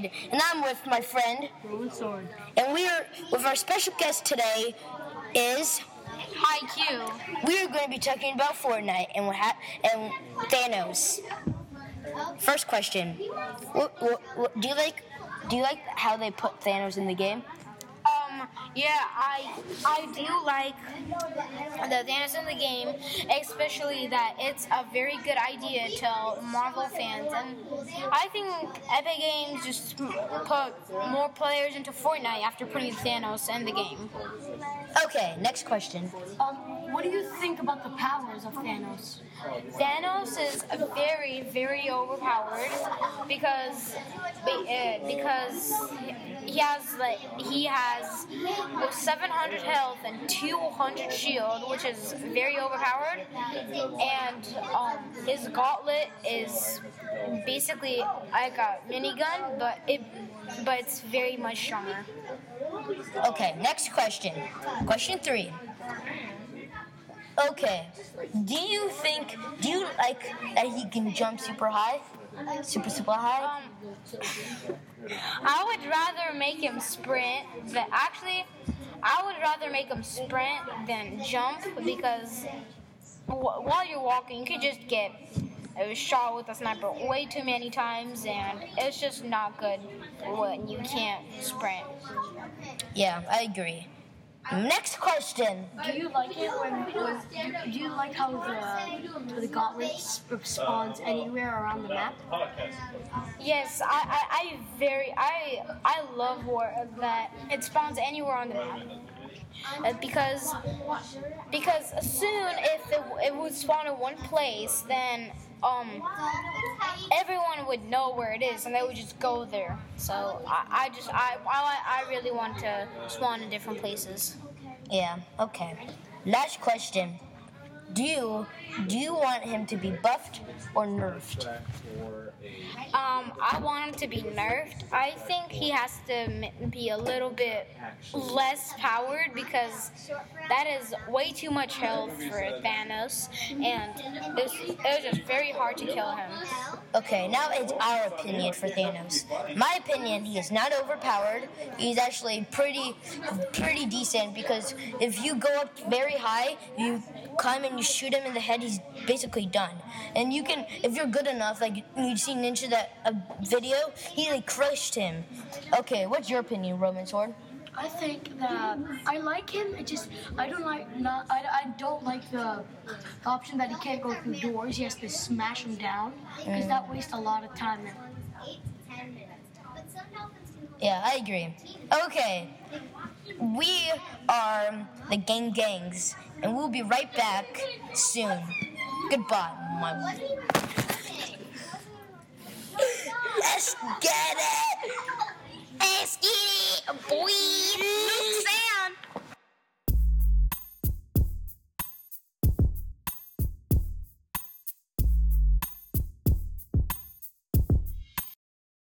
Blade, and I'm with my friend Rolling Sword. And we are with our special guest today is Hi Q. We are going to be talking about Fortnite and and Thanos. First question: what do you like how they put Thanos in the game? Yeah, I do like the Thanos in the game, especially that it's a very good idea to Marvel fans. And I think Epic Games just put more players into Fortnite after putting Thanos in the game. Okay, next question. What do you think about the powers of Thanos? Thanos is very, very overpowered because he has 700 health and 200 shield, which is very overpowered. And his gauntlet is basically like a minigun, but it's very much stronger. Okay, next question. Question 3. Okay, do you like that he can jump super high? Super high? I would rather make him sprint, than jump, because while you're walking, you could just get shot with a sniper way too many times, and it's just not good when you can't sprint. Yeah, I agree. Next question. Do you like it when do you like how the gauntlet spawns anywhere around the map? Yes, I love that it spawns anywhere on the map. Because soon if it would spawn in one place, then everyone would know where it is and they would just go there. So I really want to spawn in different places. Yeah. Okay. Last question. Do you want him to be buffed or nerfed? I want him to be nerfed. I think he has to be a little bit less powered because that is way too much health for Thanos, and it was just very hard to kill him. Okay, now it's our opinion for Thanos. My opinion, he is not overpowered. He's actually pretty decent because if you go up very high, you climb and you shoot him in the head, he's basically done. And you can, if you're good enough, like you see Ninja video, he like crushed him. Okay, what's your opinion, Roman Sword? I think that I like him. It just I don't like the option that he can't go through doors. He has to smash them down because that wastes a lot of time. 8 to 10 minutes. Yeah, I agree. Okay, we are the gangs, and we'll be right back soon. Goodbye, my. Let's get it. Boy.